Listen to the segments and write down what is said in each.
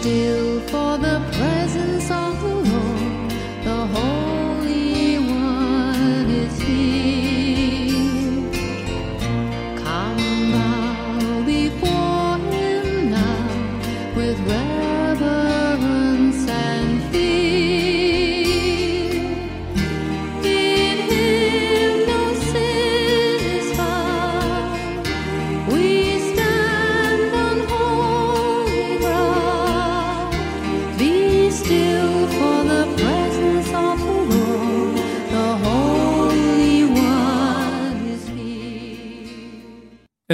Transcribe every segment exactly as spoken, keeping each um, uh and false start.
still for the presence of the Lord, the Holy One is here. Come bow before Him now with reverence and fear. In Him no sin is found. We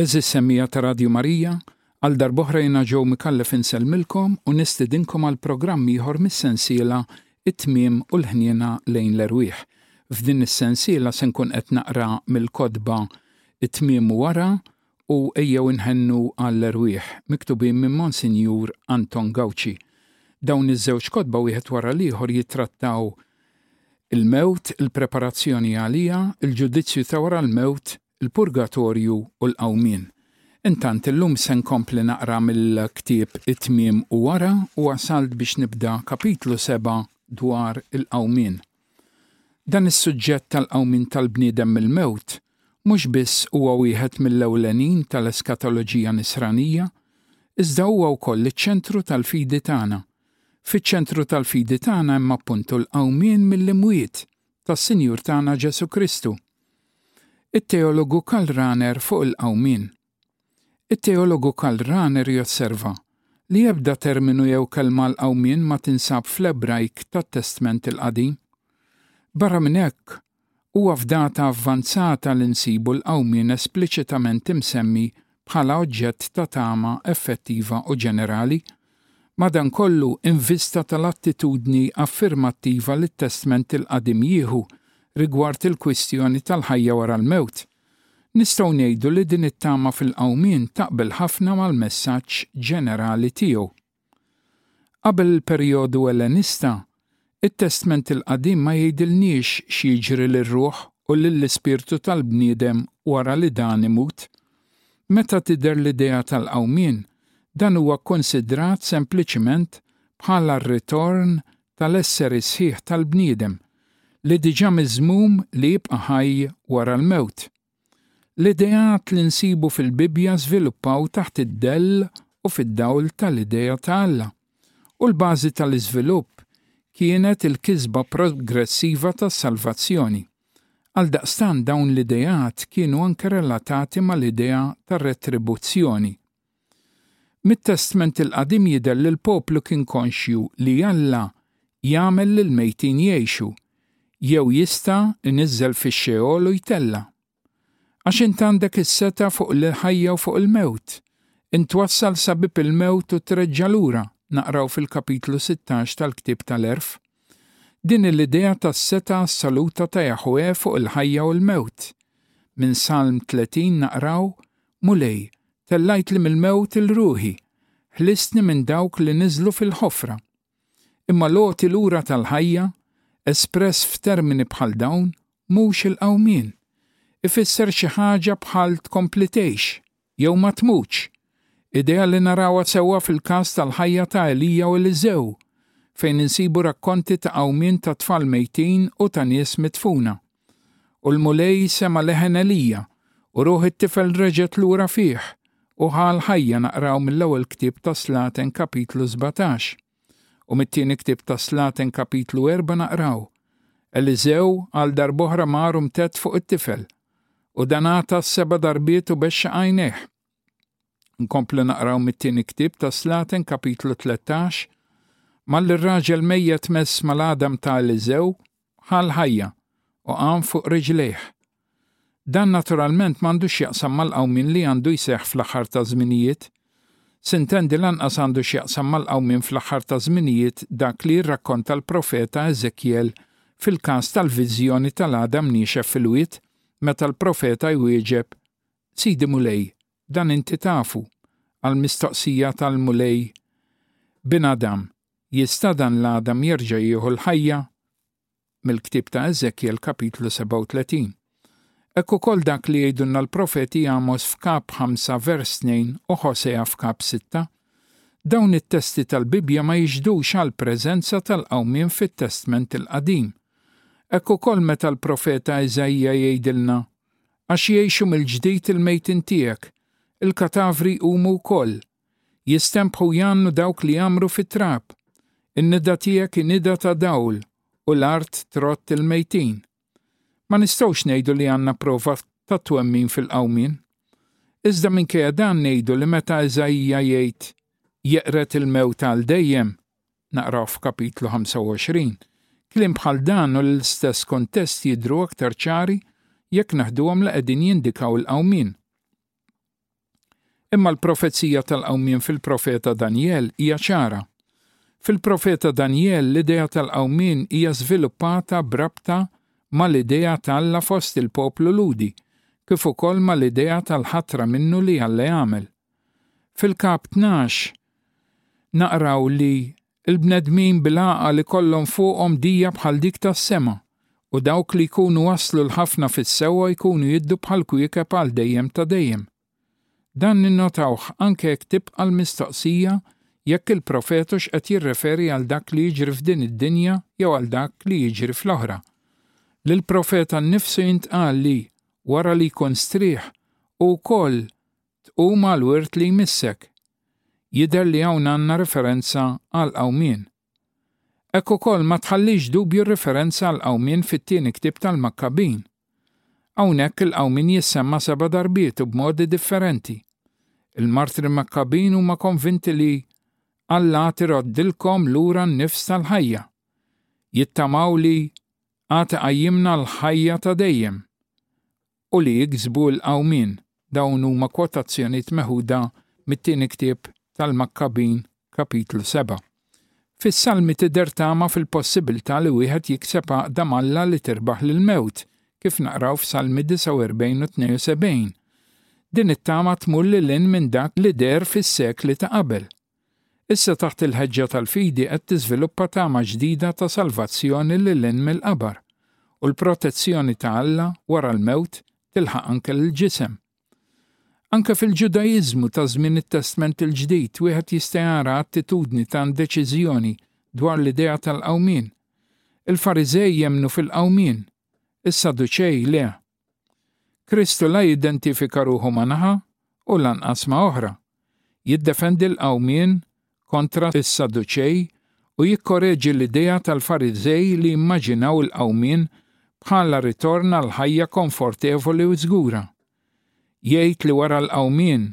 Eżis semmija ta' Radju Marija, għal darbohra jina ġew mikallef inselmilkom u nistidinkom għal programmi ieħor mis-sensiela it-tmiem u l-ħniena lejn l-erwieħ. F'din is-sensiela se nkun qed naqra mill-kodba it-tmiem wara u ejjew inħennu għal l-erwieħ miktubin minn Monsinjur Anton Gawċi. Dawn iż-żewġ kodba wieħed wara l-ieħor jittrattaw il-mewt, il-preparazzjoni għalija, il-ġudizzju ta' wara l-mewt, il-purgatorju u l-qawmien. Intant illum se nkompli naqra mill-ktieb it-tmiem u wara u wasalt biex nibda kapitlu seba' dwar il-qawmien. Dan is-suġġett tal-qawmien tal-bniedem mill-mewt mhux biss huwa wieħed mill-ewlenin tal-eskatoloġija nisranija, iżda huwa wkoll iċ-ċentru tal-fidi tagħna. Fiċ-ċentru tal-fidi tagħna hemm appuntu l-qawmien mill-imwiet tas-Sinjur tagħna Ġesu Kristu. Il-teologu Karl Rahner fuq il-qawmien. Il-teologu Karl Rahner josserva li ebda terminu jew kelma l-qawmien ma tinsab fl-Ebrajk tat-Testament il-qadim. Barra minn hekk, huwa f'data avvanzata li nsibu l-qawmien espliċitament imsemmi bħala oġġett ta' tama effettiva u ġenerali, madankollu invista tal-attitudni affirmattiva li t-Testament il-qadim jieħu rigward il-kwistjoni tal-ħajja wara l-mewt, nistgħu ngħidu li din it-tama fil-qawmien taqbel ħafna mal-messaġġ ġenerali tiegħu. Qabel il-perjodu Ellenista, it-Testament il-qadim ma jgħidilniex x'jiġri lir-ruħ u lill-ispirtu tal-bniedem wara li dan imut. Meta tidher l-idea tal-qawmien, dan huwa konsidrat sempliċiment bħala r-ritorn tal-esseri sħiħ tal-bniedem li diġa miżmum li jibqa' ħaj wara l-mewt. L-ideat li nsibu fil-Bibja żviluppaw taħt id-dell u fid-dawl tal-idea ta' Alla. U l-bażi tal-iżvilupp kienet il-kisba progressiva tas-salvazzjoni. Għal daqstan dawn l-ideat kienu anke relatati mal-idea tar-retribuzzjoni. Mit-Testament il-qadim jidher li l-poplu kien konxju li Alla jagħmel lill-mejtin jgħixu jew jista' iniżżel fix-xeol u jtella. Għax int għandek is-seta' fuq il-ħajja u fuq il-mewt, intwassal sabib il-mewt u treġġa' lura, naqraw fil-kapitlu sittax tal-ktieb tal-erf. Din l-idea tas-seta' assoluta ta' Jaħwe fuq il-ħajja u l-mewt. Minn Salm tletin naqraw: Mulej, tellajt li mill-mewt il-ruħi, ħlistni minn dawk li niżlu fil-ħofra. Imma loti lura tal-ħajja espress f'termini bħal dawn mhux il-qawmien. Ifisser xi ħaġa bħal tkomplitejx jew ma tmutx. Idea li narawha sewwa fil-każ tal-ħajja ta' Elija u Eliżew, fejn insibu rakkonti ta' qawmien ta' tfal mejtin u ta' nies mitfuna. U l-mulej sema leħen Elija u ruħ it-tifel reġgħet lura fih u ħal ħajja naqraw mill-ewwel ktieb ta' Slaten kapitlu żbatax. U mit-tieni ktieb ta' Slaten kapitlu erba' naqraw: Eliżew għal darbohra mar umtet fuq it-tifel u dan għata seba' darbiet u bexxa għajnejh. Nkomplu naqraw mit-tieni ktieb ta' Slaten kapitlu tlettax: Mal-irraġel mejjed mess mal-għadam ta' Eliżew ħal ħajja u qam fuq riġlejh. Dan naturalment m'għandux jaqsam mal-qawmien li għandu jseħħ fl-aħħar ta' żminijiet. Sintendi lanqas għandu x'jaqsam mal-qawmien fl-aħħar ta' żminijiet dak li rrakkonta l-profeta Eżekjel fil-każ tal-viżjoni tal-Adam niexef fil-wied meta l-profeta jwieġeb: Sidi Mulej, dan inti tafu, għall-mistoqsija tal-Mulej: B'nadam, jista' dan l-Adam jerġa' jieħu l-ħajja? Mill-ktieb ta' Eżekjel kapitlu seba' u tletin. Hekk ukoll dak li jgħidulna l-profeti Amos f'kap ħamsa vers tnejn u Ħosea f'kap sitta. Dawn it-testi tal-Bibja ma jiġdux għal preżenza tal-qawmien fit-Testament il-qadim. Hekk ukoll meta l-profeta Eżajja jgħidilna: għax jgħixu mill-ġdid il-mejtin tiegħek, il-katavri huma wkoll, jistempħu jannu dawk li jamru fit-trab, in-nida tiegħek in-nida ta' dawl u l-art trott il-mejtin. Ma nistgħux ngħidu li għandna prova ta' twemmin fil-qawmien. Iżda minkejja dan ngħidu li meta Eżajja jgħid jeqret il-mewt għal dejjem, naqraw f'kapitlu ħamsa u għoxrin, kliem bħal dan u l-istess kontest jidhru aktar ċari jekk naħduhom li qegħdin jindikaw il-qawmien. Imma l-profezija tal-qawmien fil-profeta Daniel hija ċara. Fil-profeta Daniel l-idea tal-qawmien hija żviluppata b'rabta mal-idea tal-Alla fost il-poplu Ludi, kif ukoll mal-idea tal-ħatra minnu li Alla jagħmel. Fil-kap tnax naqraw li il-bnedmin bil-għaqa li kollhom fuqhom dija bħal dik tas-sema, u dawk li jkunu waslu l-ħafna fis-sewwa jkunu jiddu bħal kwiekeb għal dejjem ta' dejjem. Dan ninnotawh anke jekk tibqa' l-mistoqsija jekk il-profetu x'qed jirreferi għal dak li jiġri f'din id-dinja jew għal dak li jiġri fl-oħra. Lill-profeta nnifsu jintqal li wara li jkun strieħ u wkoll tqum għall-wirt li jmissek. Jidher li hawn għandna referenza għal qawmien. Hekk ukoll ma tħallix dubju r-referenza għal qawmien fit-tieni ktieb tal-Makkabin. Hawnhekk il-qawmien jissemma seba' darbiet u b'modi differenti. Il-martri Makkabin huma konvinti li Alla tiroddilkom lura n-nifs tal-ħajja. Jittamaw li għad qajjimna l-ħajja ta' dejjem u li jiksbu l-qawmien. Dawn huma kwotazzjonijiet meħuda mit-tieni ktieb tal-Makkabin kapitlu seba. Fis-salmi tidher tama fil-possibilità li wieħed jikseb għaqda malla li tirbaħ lill-mewt, kif naqraw f'Salmi disa' u erbgħin u tnejn u sebgħin. Din it-tama tmur lil hinn minn dak li der fis-sekli ta' qabel. Issa taħt il-ħeġġa tal-fidi qed tiżviluppa tama ġdida ta' salvazzjoni lil hinn mill-qabar, u l-protezzjoni ta' Alla wara l-mewt tilħaq anke l-ġisem. Anke fil-Ġudajiżmu ta' żmien it-Testament il-ġdid wieħed jista' jara attitudni ta' deċiżjoni dwar l-idea tal-qawmien. Il-Fariżej jemmnu fil-qawmien, is-Saduċej le. Kristu la jidentifika ruħu ma' naħa u lanqas ma' oħra. Jiddefendi l-qawmien kontra is-Saduċej u jikkoreġi l-idea tal-Fariżej li jimmaġinaw il-qawmien bħala ritorn għal ħajja komfortevoli u żgura. Jgħid li wara l-qawmien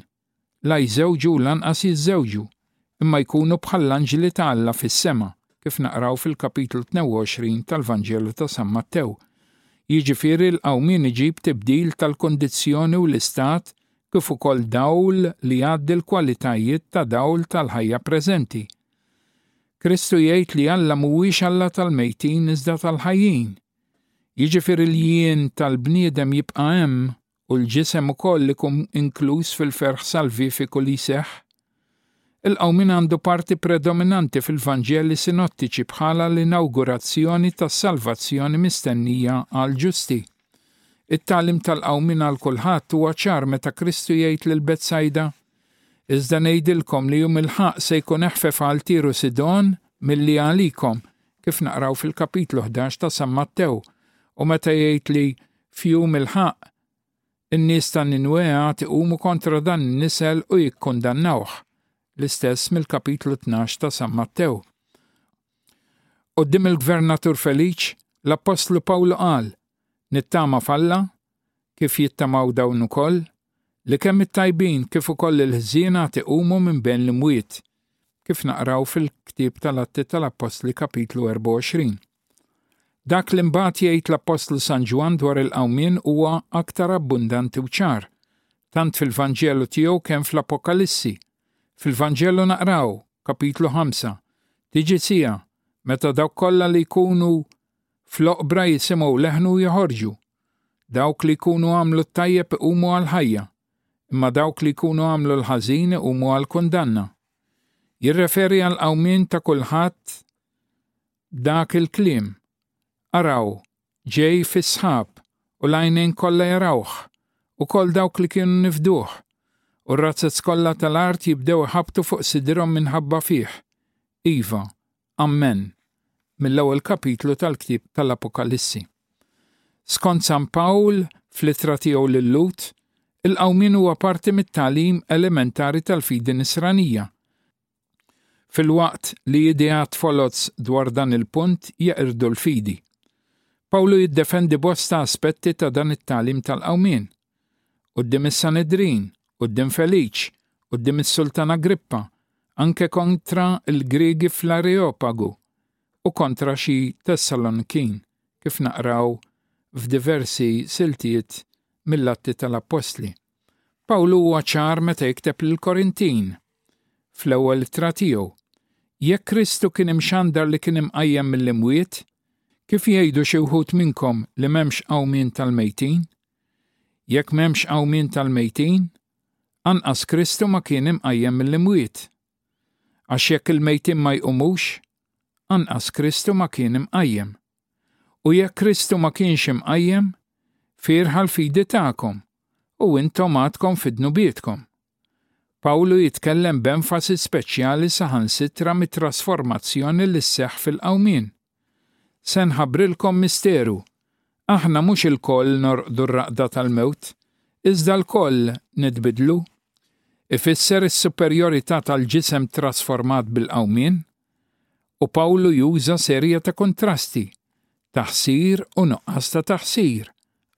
la jżewġu lanqas jiżżewġu, imma jkunu bħall-anġli ta' Alla fis-sema, kif naqraw fil-kapitlu tnejn u għoxrin tal-Vanġelu ta' San Mattew. Jiġifieri l-qawmien iġib tibdil tal-kondizzjoni u l-istat kif ukoll dawl li jgħaddi l-kwalitajiet ta' dawl tal-ħajja preżenti. Kristu jgħid li Alla mhuwiex Alla tal-mejtin iżda tal-ħajjin. Jiġifieri l-jien tal-bniedem jibqa' hemm u l-ġisem ukoll ikum inkluż fil-ferħ salvifiku li jseħħ. Il-qawmien għandu parti predominanti fil-Vanġeli sinottiċi bħala l-inawgurazzjoni tas-salvazzjoni mistennija għall-ġusti. It-tagħlim tal-qawmien għal kulħadd huwa ċar meta Kristu jgħid lil Betsajda: iżda ngħidilkom li jum il-ħaq se jkun eħfef għal Tiru Sidon milli għalikom, kif naqraw fil-kapitlu ħdax ta' San Mattew, u meta jgħid li fjum il-ħaq in-nies ta' Ninwea tqumu kontra dan in-nisel u jikkundannawh, l-istess mill-kapitlu tnax ta' San Mattew. Quddiem il-Gvernatur Feliċ, l-Apostlu Pawlu qal: nittama f'Alla, kif jittamaw dawn ukoll, li kemm it-tajbin kif ukoll il-ħżiena tqumu minn bejn l-imwiet, kif naqraw fil-ktieb tal-Atti tal-Apostli kapitlu erbgħa u għoxrin. Dak li mbagħad jgħid l-Apostlu San Ġwan dwar il-qawmien huwa aktar abbundanti u ċar, tant fil-Vanġelu tiegħu kemm fl-Apokalissi. Fil-Vanġelu naqraw, kapitlu ħamsa, tiġi sija, meta dawk kollha li jkunu fl-oqbra jisimgħu leħnu joħorġu. Dawk li jkunu għamlu t-tajjeb huma għall-ħajja, imma dawk li jkunu għamlu l-ħażin huma għall-kundanna. Jirreferi għall-qawmien ta' kulħadd dak il-kliem. Araw, ġej fis-sħab, u l-għajnejn kollha jarawh, ukoll dawk li kienu nifduh, u r-razzet skolla tal-art jibdew ħabtu fuq sidirhom minħabba fih. Iva, Ammen, mill-ewwel kapitlu tal-ktieb tal-Apokalissi. Skont San Pawl, fl-ittra tiegħu lil-Lut, il-qawmin huwa parti mit-tagħlim elementari tal-fidi nisranija. Fil-waqt li ideat folozz dwar dan il-punt jaqirdu l-fidi. Pawlu jiddefendi bosta aspetti ta' dan it-tagħlim tal-qawmin. Qudiem is-Sanedrin, qudiem Feliċ, qudiem is-Sultan Agrippa, anke kontra il-Griegi fl-Areopagu u kontra xi Tessalonikin, kif naqraw f'diversi siltiet mill-Atti tal-Apostli. Pawlu huwa ċar meta jikteb lill-Korintin fl-ewwel ittra tiegħu. Jekk Kristu kien imxandar li kien imqajjem mill-imwiet, kif jgħidu xi wħud minnkom li m'hemmx qawmien tal-mejtin? Jekk m'hemmx qawmien tal-mejtin, anqas Kristu ma kien imqajjem mill-imwiet. Għax jekk il-mejtin ma jqumux, anqas Kristu ma kien imqajjem. U jekk Kristu ma kienx imqajjem, firħa l-fidi tagħkom u intom għadkom fid-nubietkom. Pawlu jitkellem b'enfasi speċjali saħansitra mit-trasformazzjoni li sseħħ fil-qawmien. Se nħabbrilkom misteru, aħna mhux il-koll norqdu r-raqda tal-mewt, iżda l-koll nitbidlu. Ifisser is-superjorità tal-ġisem trasformat bil-qawmien, u Pawlu juża serje ta' kontrasti, taħsir u nuqqas ta' taħsir,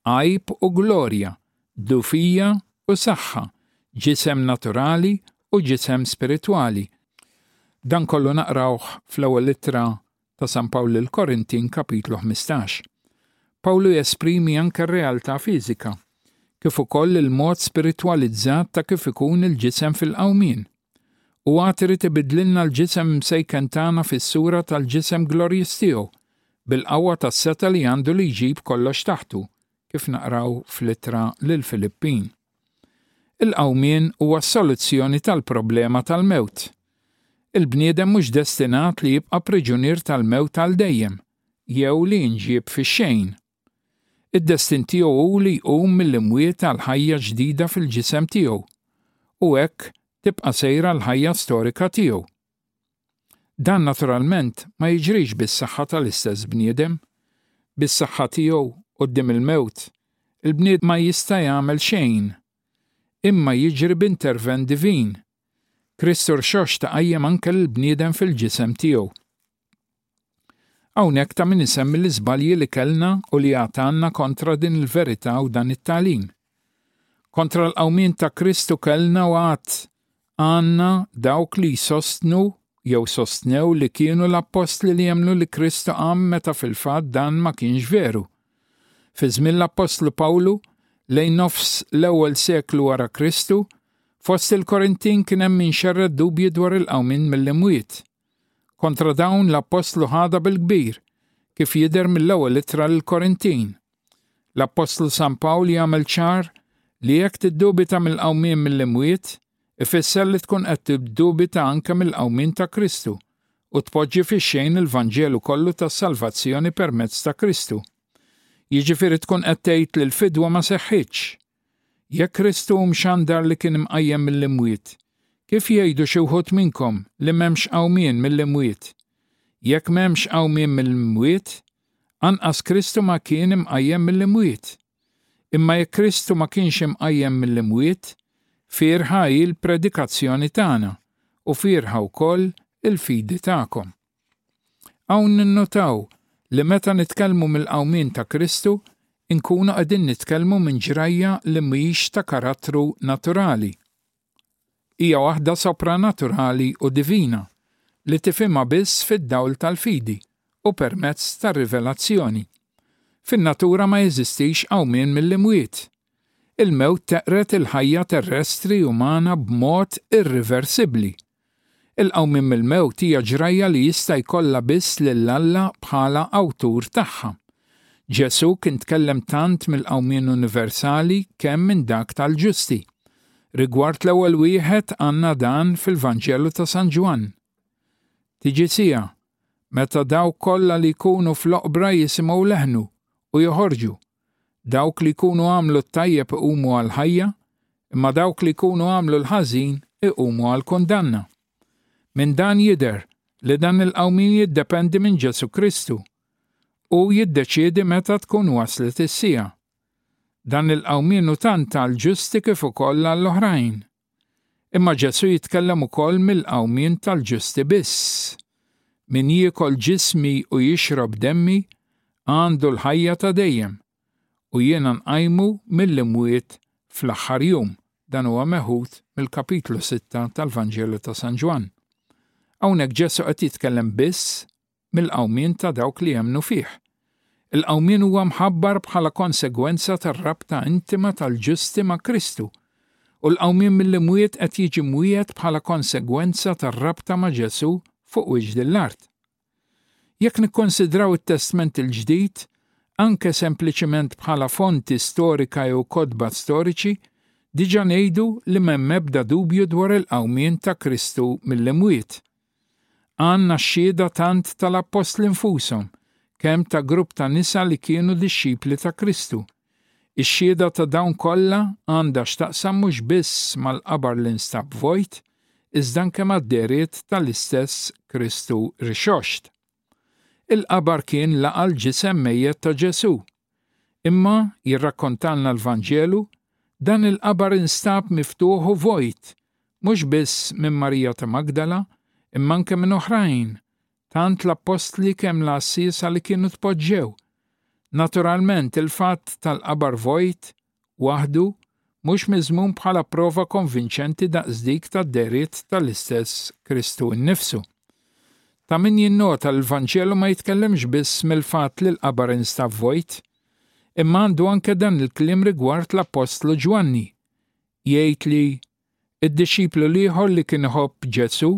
għajb u glorja, dufija u saħħa, ġisem naturali u ġisem spiritwali. Dan kollu naqrawh fl-ewwel ittra ta' San Pawl il-Korintin kapitlu ħmistax. Pawlu jesprimi anke r-realtà fiżika, kif ukoll il-mod spiritwalizzat ta' kif ikun il-ġisem fil-qawmien. U għatri tibidlilna l-ġisem msejken tagħna fis-sura tal-ġisem glorjus tiegħu bil-qawwa tas-seta li għandu li jġib kollox taħtu, kif naqraw fl-ittra lil Filippin. Il-qawmien huwa s-soluzzjoni tal-problema tal-mewt. Il-bniedem mhux destinat li jibqa' priġunier tal-mewt għal dejjem, jew li jinġieb fix-xejn. Id-destin tiegħu hu li jqum mill-imwiet għal ħajja ġdida fil-ġisem tiegħu, u hekk tibqa' sejra l-ħajja storika tiegħu. Dan naturalment ma jiġrix bis-saħħa tal-istess bniedem, bis-saħħa tiegħu quddiem il-mewt, il-bniedem ma jista' jagħmel xejn, imma jiġri b'intervent divin. Kristu rxox ta' qajjem anke l-bniedem fil-ġisem tiegħu. Hawnhekk ta' min isemmi l-iżbalji li kellna u li għatanna kontra din il-verità u dan it-tagħlim. Kontra l-qawmien ta' Kristu kellna u għad għandna dawk li jsostnu jew sostnew li kienu l-Apostli li jemmnu li Kristu qam meta fil-fatt dan ma kienx veru. Fi żmien l-Apostlu Pawlu lejn nofs l-ewwel seklu wara Kristu, fost il-Korintin kien hemm min xerra dubji dwar il-qawmin mill-imwiet. Kontra dawn l-Apostlu ħada bil-kbir, kif jidher mill-ewwel ittra lill-Korintin. L-Apostlu San Pauli jagħmel ċar li jekk tiddubita mill-qawmin mill-imwiet, ifisser li tkun qed tiddubita anke mill-qawmin ta' Kristu u tpoġġi fix-xejn il-Vanġelu kollu tas-salvazzjoni permezz ta' Kristu. Jiġifieri tkun qed tgħid li l-fidwa ma seħħitx. Jekk Kristu mxandar li kien imqajjem mill-imwiet, kif jgħidu xi wħud minnkom li m'hemmx qawmien mill-imwiet? Jekk m'hemmx qawmien mill-imwiet, anqas Kristu ma kien imqajjem mill-imwiet. Imma jekk Kristu ma kienx imqajjem mill-imwiet, firħa hi l-predikazzjoni tagħna u firħa wkoll il-fidi tagħkom. Hawn ninnotaw li meta nitkellmu mill-qawmien ta' Kristu, inkunu qegħdin nitkellmu minn ġrajja li mhijiex ta' karattru naturali. Hija waħda sopranaturali u divina li tifhimha biss fid-dawl tal-fidi u permezz tar-rivelazzjoni. Fin-natura ma jeżistix qawmien mill-imwiet. Il-mewt teqret il-ħajja terrestri umana b'mod irriversibbli. Il-qawmien mill-mewt hija ġrajja li jista' jkollha biss lil Alla bħala awtur tagħha. Ġesu kien tkellem tant mill-qawmien universali kemm minn dak tal-ġusti. Rigward l-ewwel wieħed għandna dan fil-Vanġelu ta' San Ġwan. Tiġi sija, meta dawk kollha li jkunu fl-oqbra jisimgħu leħnu u joħorġu, dawk li jkunu għamlu t-tajjeb iqumu għal ħajja, imma dawk li jkunu għamlu l-ħażin iqumu għal kondanna. Min dan jidher li dan il-qawmin jiddependi minn Ġesu Kristu u jiddeċiedi meta tkun waslet is-sija. Dan il-qawmin hu tant għall-ġusti kif ukoll għall-oħrajn. Imma Ġesu jitkellem ukoll mill-qawmin tal-ġusti biss. Min jiekol ġismi u jixrob demmi għandu l-ħajja ta' dejjem u jiena nqajmu mill-imwiet fl-aħħar jum. Dan huwa meħud mill-kapitlu sitta tal-Vanġelu ta' San Ġwan. Hawnhekk Ġesu qed jitkellem biss mill-qawmin ta' dawk li jemmnu fih. Il-qawmin huwa mħabbar bħala konsegwenza tar-rabta intima tal-ġusti ma' Kristu. U l-qawmin mill-imwiet qed jiġi mwiet bħala konsegwenza tar-rabta ma' Ġesu fuq wiġd l-art. Jekk nikkonsidraw it-Testament il-ġdid, anke sempliċement bħala fonti storika jew kotba storiċi, diġà ngħidu li m'hemm ebda dubju dwar il-qawmin ta' Kristu mill-imwiet. Għandna x-xhieda tant tal-apostli nfushom, kemm ta' grupp ta' nisa li kienu dixxipli ta' Kristu. Ix-xhieda ta' dawn kollha għandha x'taqsam mhux biss mal-qabar li nstab vojt, iżda anke mad-deriet tal-istess Kristu rixoxt. Il-qabar kien laqal ġisem mejjed ta' Ġesu. Imma jirrakkontalna l-Vanġelu dan il-qabar instab miftuħ u vojt, mhux biss minn Marija ta' Magdala, imma anke minn oħrajn, tant l-apostli kemm l-assiesa li kienu tpoġġew. Naturalment, il-fatt tal-qabar vojt, waħdu, mhux miżmum bħala prova konvinċenti daqs dik tad-deriet tal-istess Kristu nnifsu. Ta' min jinnota l-Vanġelu ma jitkellemx biss mill-fatt li l-qabar instab vojt, imma għandu anke dan il-kliem rigward l-Apostlu Ġwanni. Jgħid li id-dixxiplu ieħor li kien iħobb Ġesu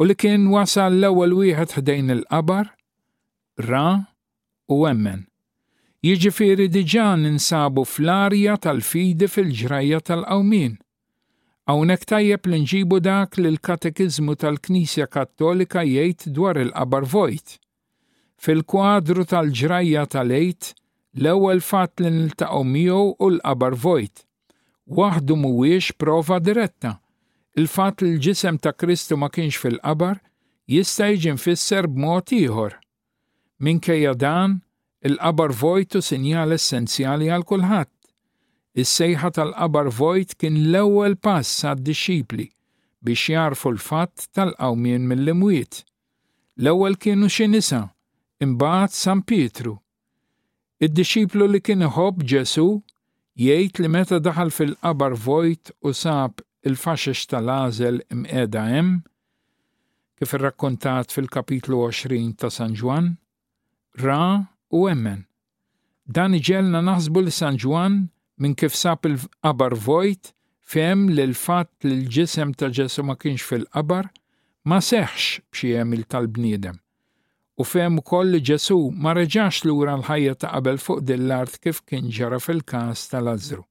u li kien wasal l-ewwel wieħed ħdejn il-qabar ra u emmen. Jiġifieri diġà ninsabu fl-arja tal-fidi fil-ġrajja tal-qawmin. Hawnhekk tajjeb li nġibu dak li l-Katekiżmu tal-Knisja Kattolika jgħid dwar il-qabar vojt. Fil-kwadru tal-ġrajja tal-għid, l-ewwel fatt li niltaqgħu miegħu u l-qabar vojt. Waħdu mhuwiex prova diretta. Il-fatt li l-ġisem ta' Kristu ma kienx fil-qabar jista' jiġi nfisser b'mod ieħor. Minkejja dan, il-qabar vojt hu sinjal essenzjali għal kulħadd. Is-sejħa tal-qabar vojt kien l-ewwel pass għad-dixxipli biex jarfu l-fatt tal-qawmien mill-imwiet. L-ewwel kienu xi nisa, imbagħad San Pietru. Id-dixxiplu li kien iħobb Ġesu jgħid li meta daħal fil-qabar vojt u sab il-faxex tal-għażel imqiegħda hemm, kif irrakkuntat fil-kapitlu għoxrin ta' San Ġwan, ra u emmen. Dan iġelna naħsbu li San Ġwan minn kif sab il-qabar vojt fehem li l-fatt li l-ġisem ta' Ġesu ma kienx fil-qabar ma seħħx b'xi għemiel tal-bniedem. U fehem ukoll li Ġesu ma reġax lura l-ħajja ta' qabel fuq din l-art kif kien ġara fil-każ tal-Għażru.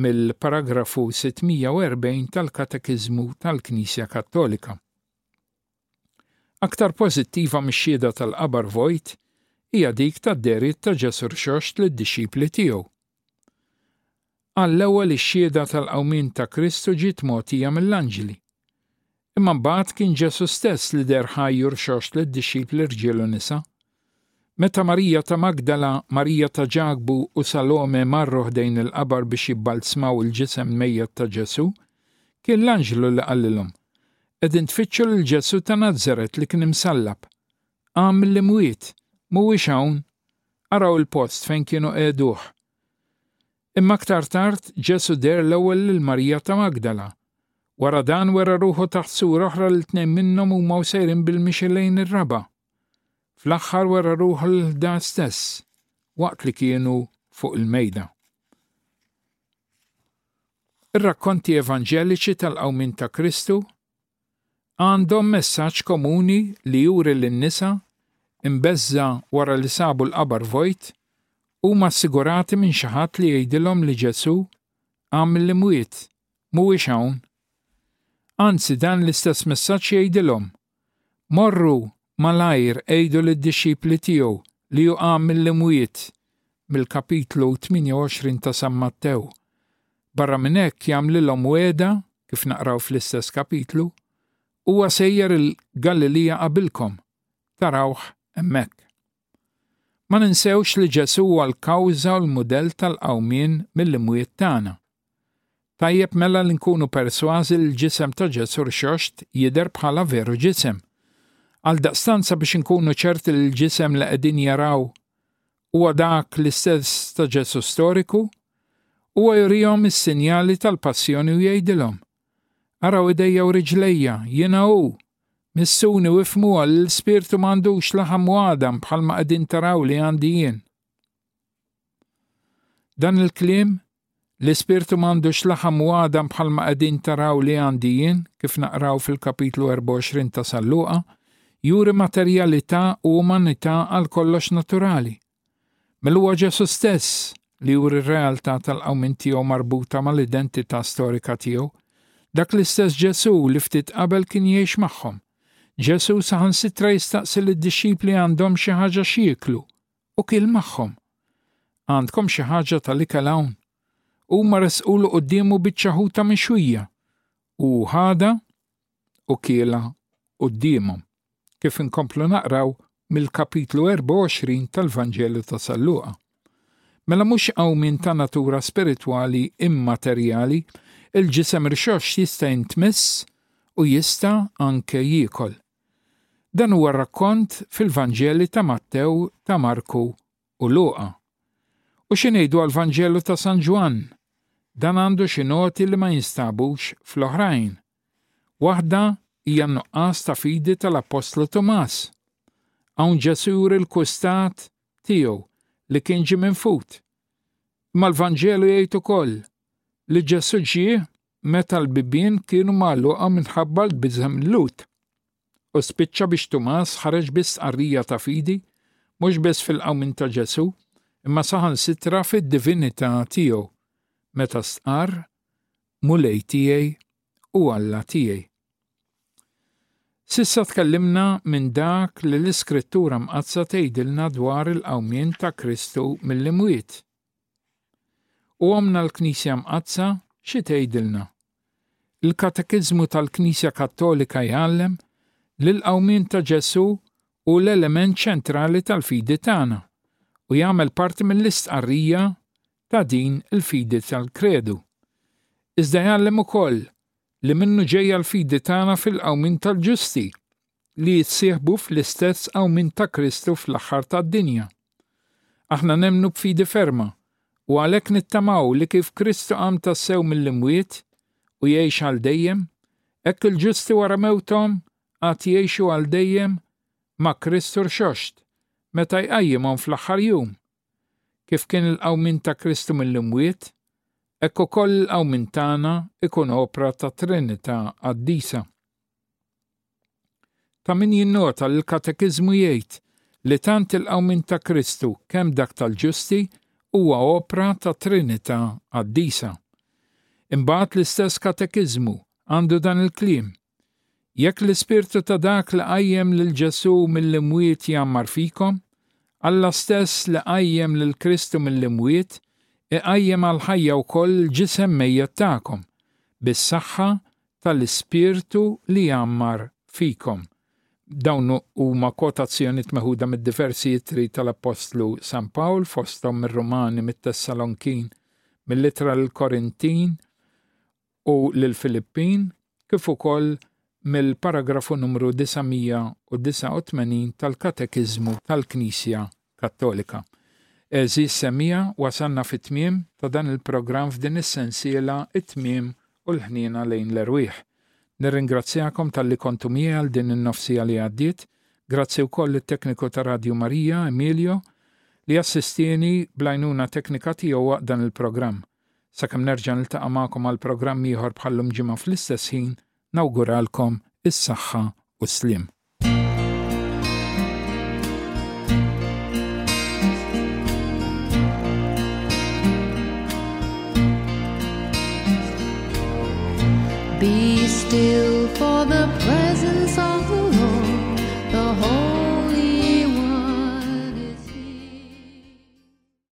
Mill-paragrafu sittmija u erbgħin tal-Katekiżmu tal-Knisja Kattolika. Aktar pożittiva mix-xhieda tal-qabar vojt hija dik tad-deriet ta' Ġesu rixoxt lid-dixxipli tiegħu. Għall-ewwel ix-xhieda tal-qawmin ta' Kristu ġiet mogħtija mill-Anġli. Imma mbagħad kien Ġesu stess li der ħajju rixoxt lid-dixxipli rġiel u nisa. Meta Marija ta' Magdala, Marija ta' Ġagbu u Salome marru ħdejn il-qabar biex jibbalsmaw il-ġisem mejjed ta' Ġesu, kien l-Anġlu li qallilhom: qegħdin tfittxu lil Ġesu ta' Nazaret li kien imsallab. Qa' mill-imwiet, mhuwiex hawn, araw il-post fejn kienu qiegħduh. Imma aktar tard Ġesu der l-ewwel lil Marija ta' Magdala. Wara dan wera ruħu taħt sura oħra li tnejn minnhom huma sejrin bil-mixi lejn ir-raba'. Fl-aħħar wera ruħu l-ħda stess, waqt li kienu fuq il-mejda. Ir-rakkonti evanġeliċi tal-qawmin ta' Kristu għandhom messaġġ komuni li juri lin-nisa imbeżża wara li sabu l-qabar vojt huma assigurati minn xi ħadd li jgħidilhom li Ġesu qa' mill-imwiet mhuwiex hawn. Anzi, dan l-istess messaġġ jgħidilhom: morru malajr għejdu lid-dixxipli tiegħu li hu qa' mill-imwiet, mill-kapitlu tminja u għoxrin ta' San Mattew. Barra minn hekk jagħmlilhom wegħda kif naqraw fl-istess kapitlu, huwa sejjer il-Galilija qabilkom, tarawh hemmhekk. Ma ninsewx li Ġesu huwa l-kawża u l-mudell tal-qawmien mill-imwiet tagħna. Tajjeb mela li nkunu persważi li l-ġisem ta' Ġesu Krist jidher bħala veru ġisem. Għaldaqstanza biex inkunu ċerti li l-ġisem li qegħdin jaraw huwa dak l-istess ta' Ġesu storiku, huwa jurihom is-sinjali tal-passjoni u jgħidilhom: Araw idejja u riġlejja, jiena hu, missuni u ifhmuha li l-Spirtu m'għandux laħam u għadam bħalma qegħdin taraw li għandi jien. Dan il-kliem, l-Spirtu m'għandux laħam u għadam bħalma qegħdin taraw li għandi jien, kif naqraw fil-kapitlu erba' u għoxrin ta' San Luqa, juri materjalità u umanità għal kollox naturali. Mill-huwa Ġesu stess li juri r-realtà tal-qawmien tiegħu marbuta mal-identità storika tiegħu, dak l-istess Ġesu li ftit qabel kien jgħix magħhom. Ġesu saħansitra jistaqsi lid-dixxipli għandhom xi ħaġa x'jieklu u kil magħhom: Għandkom xi ħaġa tal-ikel hawn? Huma resqulu qudiemu biċċa ħuta mixwija u ħada u kiela quddiemhom, kif inkomplu naqraw mill-kapitlu erba' u għoxrin tal-Vanġelu ta' San Luqa. Mela mhux qawmien ta' natura spiritwali immaterjali, il-ġisem rixox jista' jintmiss u jista' anke jiekol. Dan huwa rakkont fil-Vanġeli ta' Mattew, ta' Marku u Luqa. U xi ngħidu għall-Vanġelu ta' San Ġwan? Dan għandu xi noti li ma jinstabux fl-oħrajn. Waħda hija nuqqas ta' fidi tal-Apostlu Tomas. Hawn Ġesu juri l-kustat tiegħu li kien ġie minfut. Imma l-Vanġelu jgħid ukoll li Ġesu ġie meta l-bibien kienu magħluqa minħabba l-biża' mill-lut. U spiċċa biex Tomas ħareġ biss qarrija ta' fidi, mhux biss fil-qawmien ta' Ġesu, imma saħansitra fid-divinità tiegħu meta sqar mulej tiegħi u Alla tiegħi. Sissa tkellimna minn dak li l-Iskrittura mqazza tgħidilna dwar il-qawmien ta' Kristu mill-imwiet. U għamna l-Knisja mqazza xi tgħidilna? Il-Katekiżmu tal-Knisja Kattolika jgħallem li l-qawmien ta' Ġesu u l-element ċentrali tal-fidi tagħna u jagħmel parti mill-istqarrija ta' din il-fidi tal-Kredu. Iżda jgħallem ukoll li minnu ġejja l-fidi tagħna fil-qawmien tal-ġusti li jissieħbu fl-istess qawmien ta' Kristu fl-aħħar tad-dinja. Aħna nemmnu b'fidi ferma u għalhekk nittamaw li kif Kristu qam tassew mill-imwiet u jgħix għal dejjem, hekk il-ġusti wara mewthom għad jgħixu għal dejjem ma' Kristu rxoxt meta jqajjimhom fl-aħħar jum. Kif kien il-qawmien ta' Kristu mill-imwiet, hekk ukoll il-qawmien tagħna ikun opra ta' Trinità Qaddisa. Ta' min jinnota li l-Katekiżmu jgħid li tant il-qawmien ta' Kristu kemm dak tal-ġusti huwa opra ta' Trinità Qaddisa. Imbagħad l-istess Katekiżmu għandu dan il-kliem: Jekk l-Ispirtu ta' dak li qajjem lil Ġesu mill-imwiet jammar fikom, Alla stess li qajjem lil Kristu mill-imwiet iqajjem għal ħajja wkoll l-ġisem mejjed tagħkom bis-saħħa tal-Ispirtu li jammar fikom. Dawn huma kwotazzjonijiet meħuda mid-diversi ittri tal-Apostlu San Pawl, fosthom mir-Rumani, mit-Tessalonkin, mill-ittra lill-Korintin u lill-Filippin, kif ukoll mill-paragrafu numru tisa mija u tisa u tmenin tal-Katekiżmu tal-Knisja Kattolika. Eżis semija wasanna fit-tmiem ta' dan il-programm f'din is-sensiela it-tmiem u l-ħnina lejn l-erwieħ. Nirringrazzjakom tal-li kontu miegħi għal din in-nofsija li għaddiet. Grazzi wkoll lit-tekniku ta' Radju Marija, Emilio, li assistieni bl-għajnuna teknika tiegħu waqt dan il-programm. Sakemm nerġa' niltaqa' magħkom għal programm ieħor bħallum ġimgħa fl-istess ħin, nawguralkom is-saħħa u s-slim. Be still for